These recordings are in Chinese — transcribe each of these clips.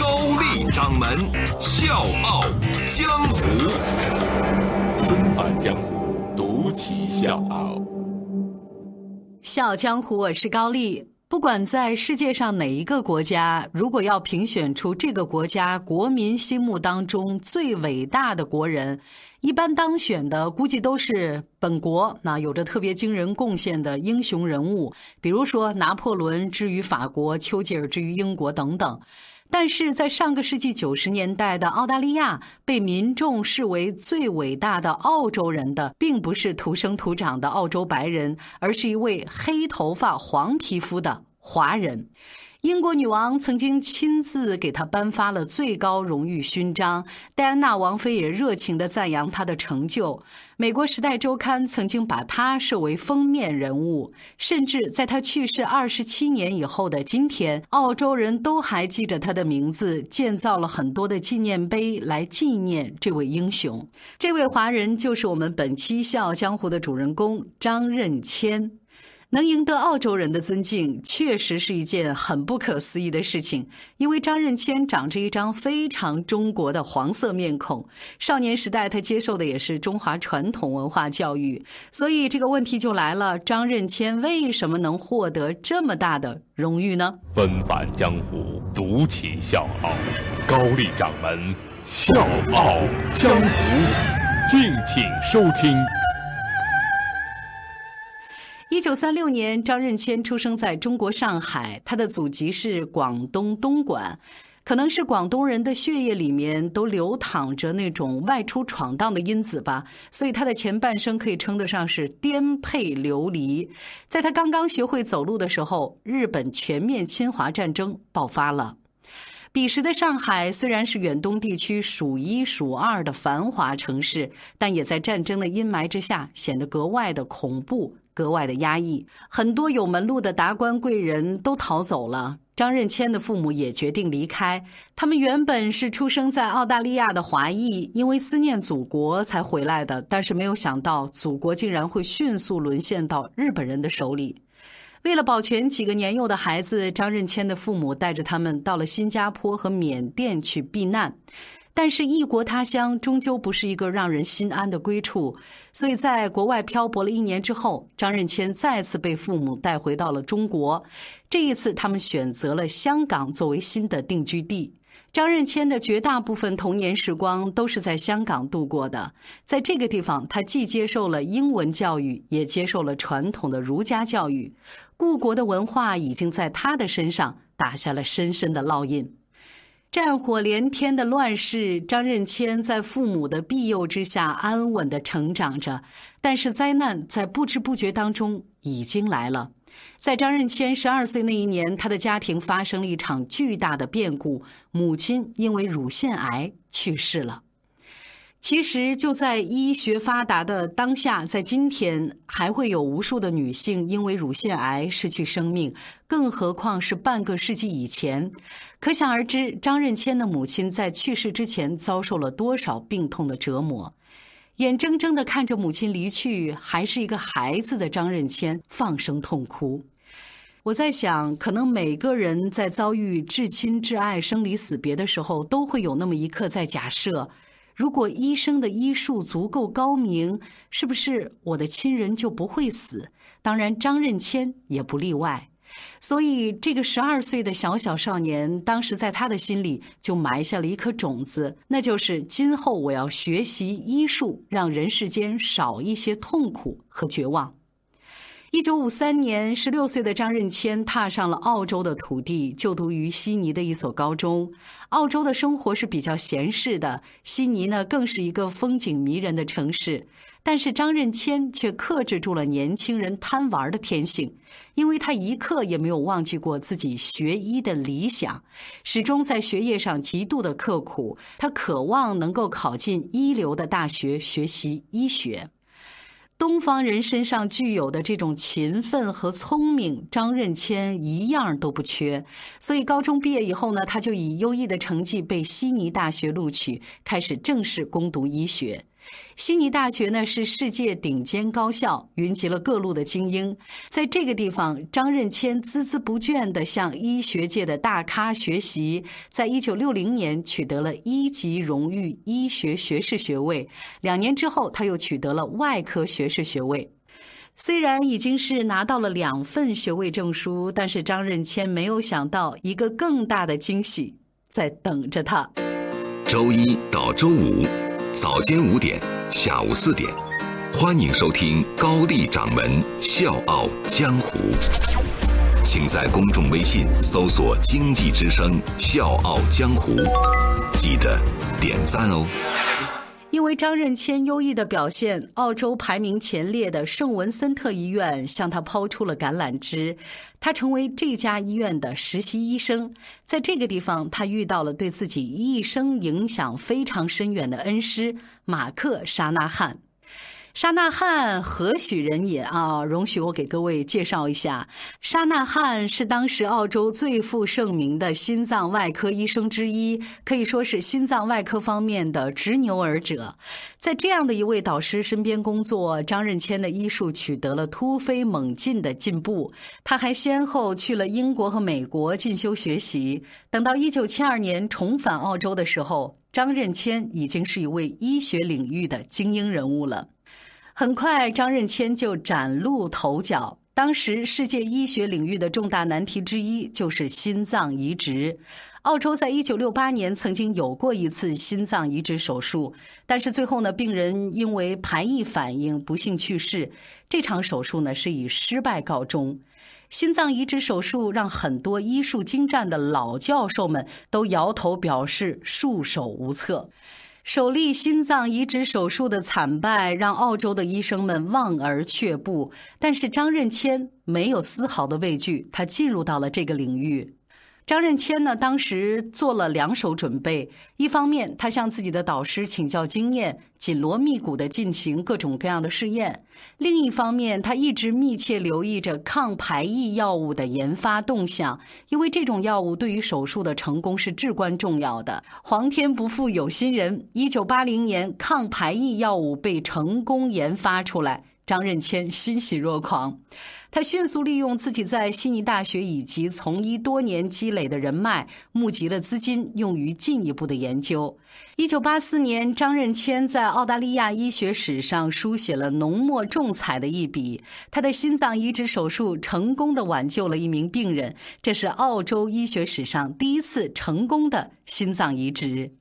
高丽掌门笑傲江湖，重返江湖，独骑笑傲。笑傲江湖，我是高丽。不管在世界上哪一个国家，如果要评选出这个国家国民心目当中最伟大的国人，一般当选的估计都是本国有着特别惊人贡献的英雄人物，比如说拿破仑之于法国，丘吉尔之于英国等等。但是在上个世纪90年代的澳大利亚，被民众视为最伟大的澳洲人的，并不是土生土长的澳洲白人，而是一位黑头发黄皮肤的华人。英国女王曾经亲自给她颁发了最高荣誉勋章，戴安娜王妃也热情地赞扬她的成就。美国《时代周刊》曾经把她设为封面人物，甚至在她去世27年以后的今天，澳洲人都还记着她的名字，建造了很多的纪念碑来纪念这位英雄。这位华人就是我们本期《笑傲江湖》的主人公张任谦。能赢得澳洲人的尊敬，确实是一件很不可思议的事情。因为张任谦长着一张非常中国的黄色面孔，少年时代他接受的也是中华传统文化教育，所以这个问题就来了：张任谦为什么能获得这么大的荣誉呢？纷返江湖，独起笑傲，高丽掌门笑傲江湖，敬请收听。1936年，张任谦出生在中国上海，他的祖籍是广东东莞。可能是广东人的血液里面都流淌着那种外出闯荡的因子吧，所以他的前半生可以称得上是颠沛流离。在他刚刚学会走路的时候，日本全面侵华战争爆发了。彼时的上海虽然是远东地区数1数2的繁华城市，但也在战争的阴霾之下显得格外的恐怖，格外的压抑。很多有门路的达官贵人都逃走了，张任谦的父母也决定离开。他们原本是出生在澳大利亚的华裔，因为思念祖国才回来的，但是没有想到祖国竟然会迅速沦陷到日本人的手里。为了保全几个年幼的孩子，张任谦的父母带着他们到了新加坡和缅甸去避难。但是异国他乡终究不是一个让人心安的归处，所以在国外漂泊了1年之后，张任谦再次被父母带回到了中国。这一次他们选择了香港作为新的定居地。张任谦的绝大部分童年时光都是在香港度过的，在这个地方，他既接受了英文教育，也接受了传统的儒家教育，故国的文化已经在他的身上打下了深深的烙印。战火连天的乱世，张任谦在父母的庇佑之下安稳地成长着，但是灾难在不知不觉当中已经来了。在张任谦12岁那一年，他的家庭发生了一场巨大的变故，母亲因为乳腺癌去世了。其实就在医学发达的当下，在今天还会有无数的女性因为乳腺癌失去生命，更何况是半个世纪以前。可想而知，张任谦的母亲在去世之前遭受了多少病痛的折磨。眼睁睁地看着母亲离去，还是一个孩子的张任谦放声痛哭。我在想，可能每个人在遭遇至亲至爱生离死别的时候，都会有那么一刻在假设，如果医生的医术足够高明，是不是我的亲人就不会死？当然张任谦也不例外。所以这个12岁的小少年，当时在他的心里就埋下了一颗种子，那就是今后我要学习医术，让人世间少一些痛苦和绝望。1953年，16岁的张任谦踏上了澳洲的土地，就读于悉尼的一所高中。澳洲的生活是比较闲适的，悉尼呢更是一个风景迷人的城市。但是张任谦却克制住了年轻人贪玩的天性，因为他一刻也没有忘记过自己学医的理想，始终在学业上极度的刻苦。他渴望能够考进一流的大学学习医学。东方人身上具有的这种勤奋和聪明，张任谦一样都不缺。所以高中毕业以后呢，他就以优异的成绩被悉尼大学录取，开始正式攻读医学。悉尼大学呢是世界顶尖高校，云集了各路的精英。在这个地方，张任谦孜孜不倦地向医学界的大咖学习。在1960年取得了一级荣誉医学学士学位，2年之后他又取得了外科学士学位。虽然已经是拿到了2份学位证书，但是张任谦没有想到一个更大的惊喜在等着他。周一到周五早间5点，下午4点，欢迎收听高丽掌门笑傲江湖。请在公众微信搜索“经济之声笑傲江湖”，记得点赞哦。因为张任谦优异的表现，澳洲排名前列的圣文森特医院向他抛出了橄榄枝，他成为这家医院的实习医生。在这个地方，他遇到了对自己一生影响非常深远的恩师马克·沙纳汉。沙纳汉何许人也啊？容许我给各位介绍一下，沙纳汉是当时澳洲最负盛名的心脏外科医生之一，可以说是心脏外科方面的执牛耳者。在这样的一位导师身边工作，张任谦的医术取得了突飞猛进的进步。他还先后去了英国和美国进修学习。等到1972年重返澳洲的时候，张任谦已经是一位医学领域的精英人物了。很快，张任谦就崭露头角。当时世界医学领域的重大难题之一就是心脏移植。澳洲在1968年曾经有过一次心脏移植手术，但是最后呢，病人因为排异反应不幸去世。这场手术呢是以失败告终。心脏移植手术让很多医术精湛的老教授们都摇头表示束手无策。首例心脏移植手术的惨败让澳洲的医生们望而却步，但是张任谦没有丝毫的畏惧，他进入到了这个领域。张任谦呢，当时做了2手准备，一方面他向自己的导师请教经验，紧锣密鼓地进行各种各样的试验；另一方面，他一直密切留意着抗排异药物的研发动向，因为这种药物对于手术的成功是至关重要的。皇天不负有心人，1980年抗排异药物被成功研发出来，张任谦欣喜若狂。他迅速利用自己在悉尼大学以及从医多年积累的人脉，募集了资金用于进一步的研究。1984年，张任谦在澳大利亚医学史上书写了浓墨重彩的一笔，他的心脏移植手术成功地挽救了一名病人，这是澳洲医学史上第一次成功的心脏移植。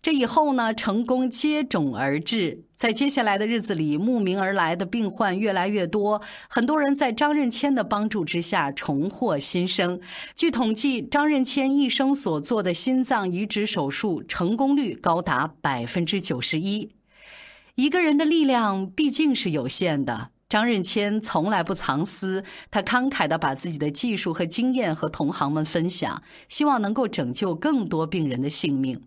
这以后呢，成功接踵而至。在接下来的日子里，慕名而来的病患越来越多，很多人在张任谦的帮助之下重获新生。据统计，张任谦一生所做的心脏移植手术成功率高达 91%。 一个人的力量毕竟是有限的，张任谦从来不藏私，他慷慨地把自己的技术和经验和同行们分享，希望能够拯救更多病人的性命。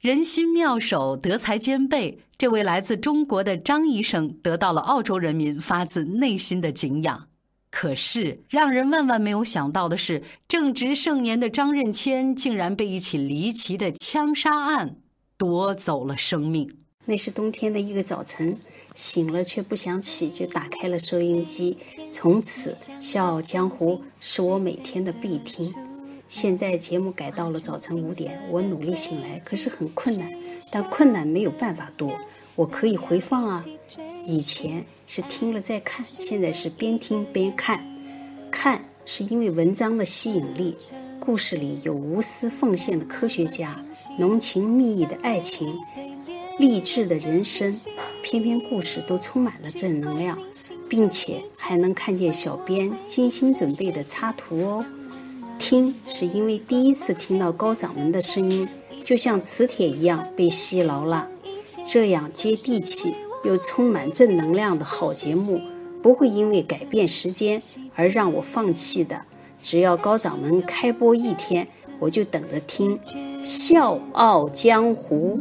人心妙手，德才兼备，这位来自中国的张医生得到了澳洲人民发自内心的敬仰。可是让人万万没有想到的是，正值盛年的张任谦竟然被一起离奇的枪杀案夺走了生命。那是冬天的一个早晨，醒了却不想起，就打开了收音机。从此笑傲江湖是我每天的必听。现在节目改到了早晨5点，我努力醒来，可是很困难，但困难没有办法多，我可以回放啊。以前是听了再看，现在是边听边看。看是因为文章的吸引力，故事里有无私奉献的科学家，浓情蜜意的爱情，励志的人生，篇篇故事都充满了正能量。并且还能看见小编精心准备的插图哦。听是因为第一次听到高掌门的声音，就像磁铁一样被吸牢了。这样接地气又充满正能量的好节目，不会因为改变时间而让我放弃的。只要高掌门开播一天，我就等着听《笑傲江湖》。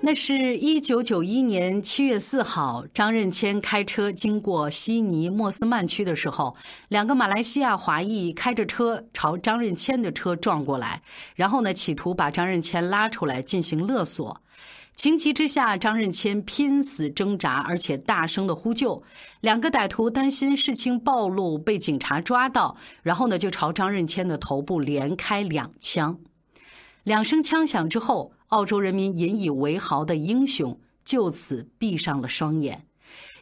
那是1991年7月4号，张任谦开车经过悉尼莫斯曼区的时候，两个马来西亚华裔开着车朝张任谦的车撞过来，然后呢，企图把张任谦拉出来进行勒索。情急之下，张任谦拼死挣扎，而且大声的呼救。两个歹徒担心事情暴露被警察抓到，然后呢，就朝张任谦的头部连开2枪。2声枪响之后，澳洲人民引以为豪的英雄就此闭上了双眼。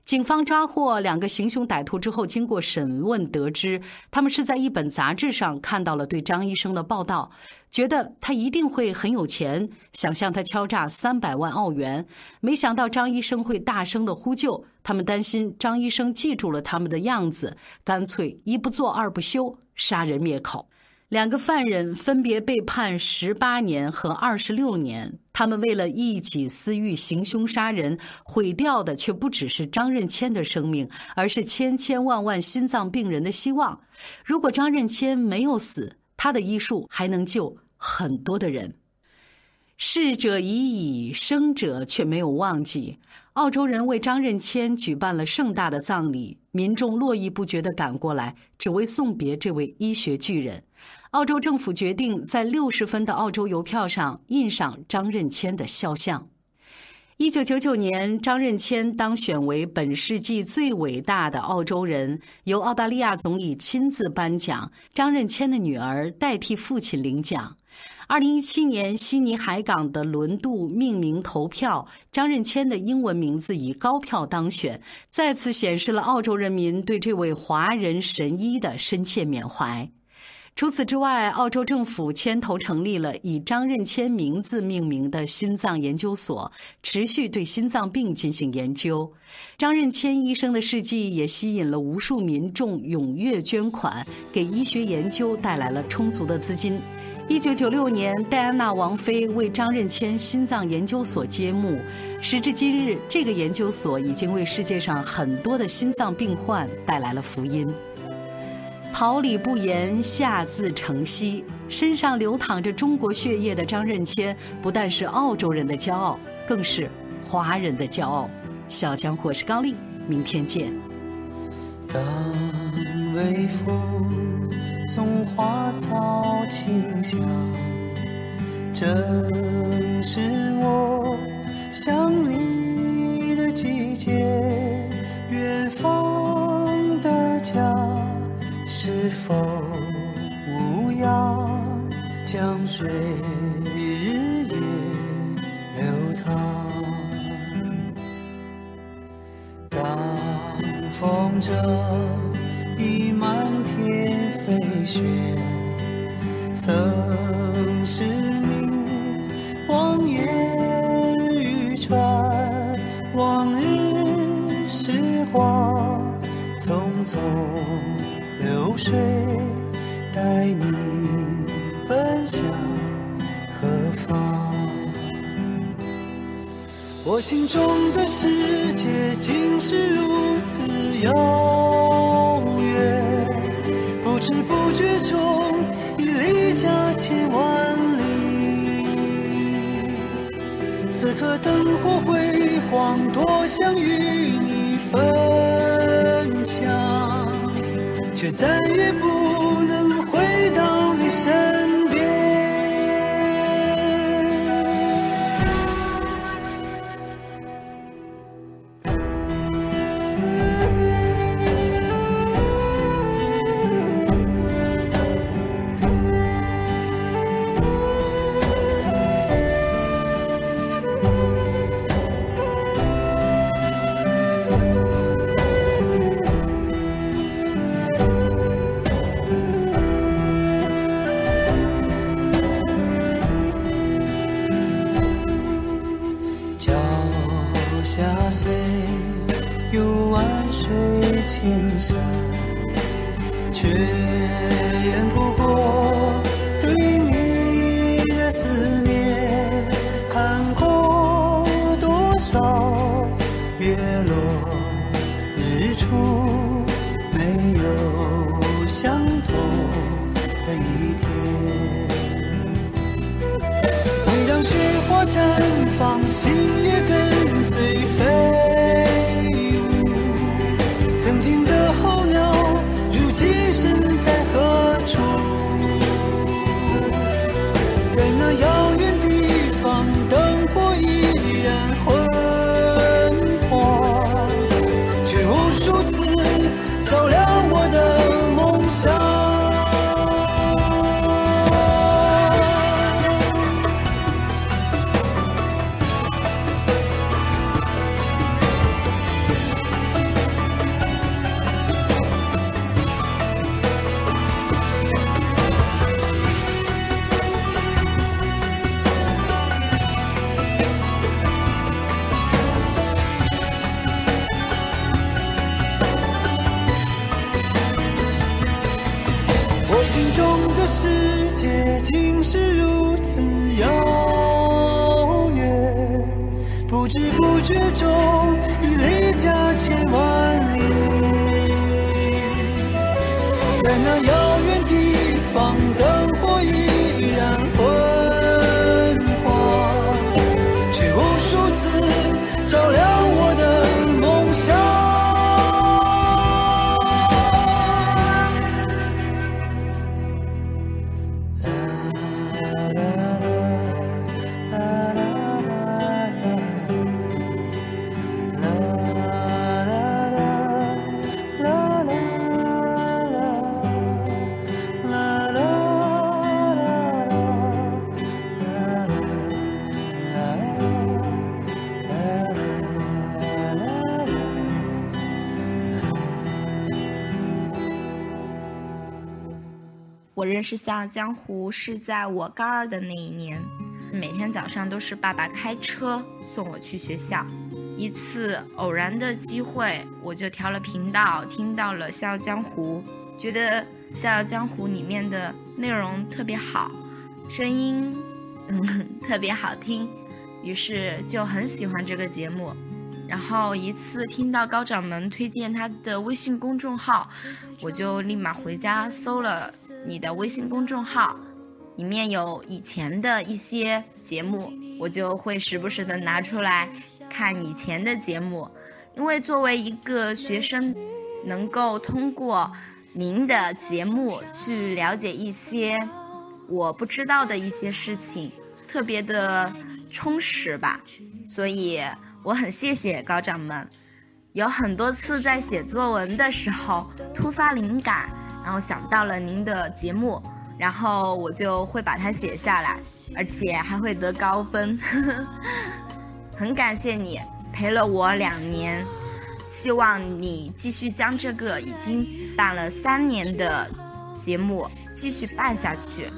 警方抓获2个行凶歹徒之后，经过审问得知，他们是在一本杂志上看到了对张医生的报道，觉得他一定会很有钱，想向他敲诈300万澳元。没想到张医生会大声的呼救，他们担心张医生记住了他们的样子，干脆一不做二不休，杀人灭口。2个犯人分别被判18年和26年。他们为了一己私欲行凶杀人，毁掉的却不只是张任谦的生命，而是千千万万心脏病人的希望。如果张任谦没有死，他的医术还能救很多的人。逝者已矣，生者却没有忘记。澳洲人为张任谦举办了盛大的葬礼，民众络绎不绝地赶过来，只为送别这位医学巨人。澳洲政府决定在60分的澳洲邮票上印上张任谦的肖像。1999年，张任谦当选为本世纪最伟大的澳洲人，由澳大利亚总理亲自颁奖，张任谦的女儿代替父亲领奖。2017年，悉尼海港的轮渡命名投票，张任谦的英文名字以高票当选，再次显示了澳洲人民对这位华人神医的深切缅怀。除此之外，澳洲政府牵头成立了以张任谦名字命名的心脏研究所，持续对心脏病进行研究。张任谦医生的事迹也吸引了无数民众踊跃捐款，给医学研究带来了充足的资金。1996年，戴安娜王妃为张任谦心脏研究所揭幕。时至今日，这个研究所已经为世界上很多的心脏病患带来了福音。桃李不言，下自成蹊。身上流淌着中国血液的张任谦，不但是澳洲人的骄傲，更是华人的骄傲。小江火是高丽，明天见。当微风送花草清香，正是我想你的季节。远方的家是否无恙，江水日夜流淌。当风筝已满天飞雪，曾是你望眼欲穿。往日时光匆匆流水，带你奔向何方。我心中的世界竟是如此遥远，不知不觉中已离家千万里。此刻灯火辉煌，多想与你分享，却再也不能回到你身边。醉，有万水千山，却言不过对你的思念。看过多少月落日出，没有相同的一天。每当雪花绽放，心也跟随飞舞。曾经的候鸟，如今身在何处？在那遥远地方，灯火依然昏黄，却无数次照亮我的梦想。心中的世界竟是如此遥远，不知不觉中已离家千万里。在那遥远地方，灯火依然昏黄，却无数次照亮我的梦想。我认识《笑傲江湖》是在我高二的那一年，每天早上都是爸爸开车送我去学校。一次偶然的机会，我就调了频道，听到了《笑傲江湖》，觉得《笑傲江湖》里面的内容特别好，声音特别好听，于是就很喜欢这个节目。然后一次听到高掌门推荐他的微信公众号，我就立马回家搜了你的微信公众号，里面有以前的一些节目，我就会时不时的拿出来看以前的节目。因为作为一个学生，能够通过您的节目去了解一些我不知道的一些事情，特别的充实吧。所以我很谢谢高掌门，有很多次在写作文的时候突发灵感，然后想到了您的节目，然后我就会把它写下来，而且还会得高分很感谢你陪了我2年，希望你继续将这个已经办了3年的节目继续办下去。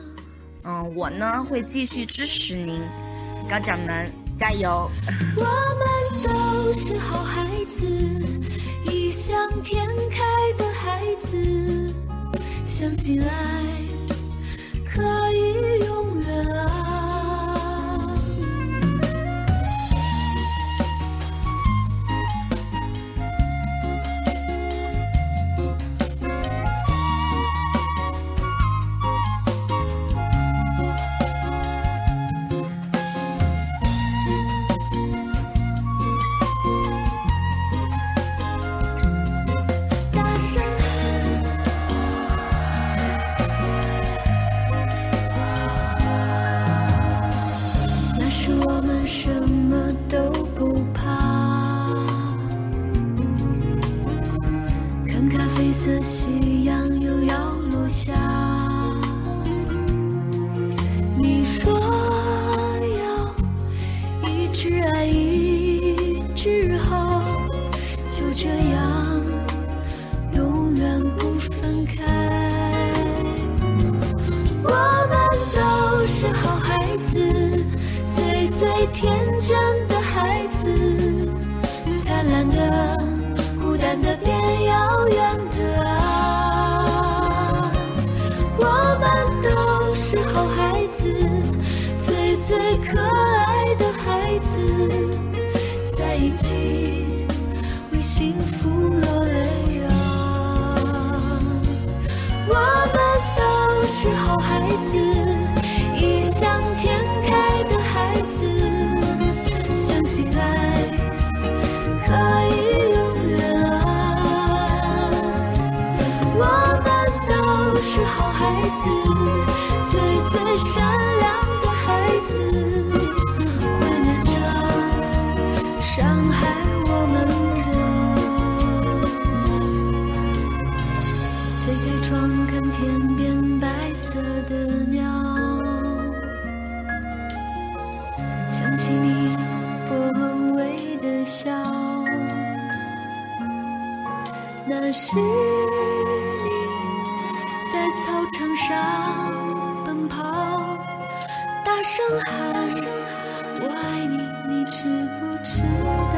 我呢会继续支持您，高掌门加油我们都是好孩子，异想天开的孩子，相信爱可以永远啊。夕阳又要落下，你说要一直爱一直好，就这样永远不分开。我们都是好孩子，最最天真的孩子，灿蓝的，孤单的变遥远的啊。我们都是好孩子，最最可爱的孩子，在一起为幸福落泪啊。我们都是好孩子，异想天开的孩子，相信爱可以永远啊。我们都是好孩子，最最善良的孩子，怀念着伤害我们的。推开窗看天边白色的鸟，想起你薄微的笑，那是你在操场上奔跑，大声喊我爱你，你知不知道？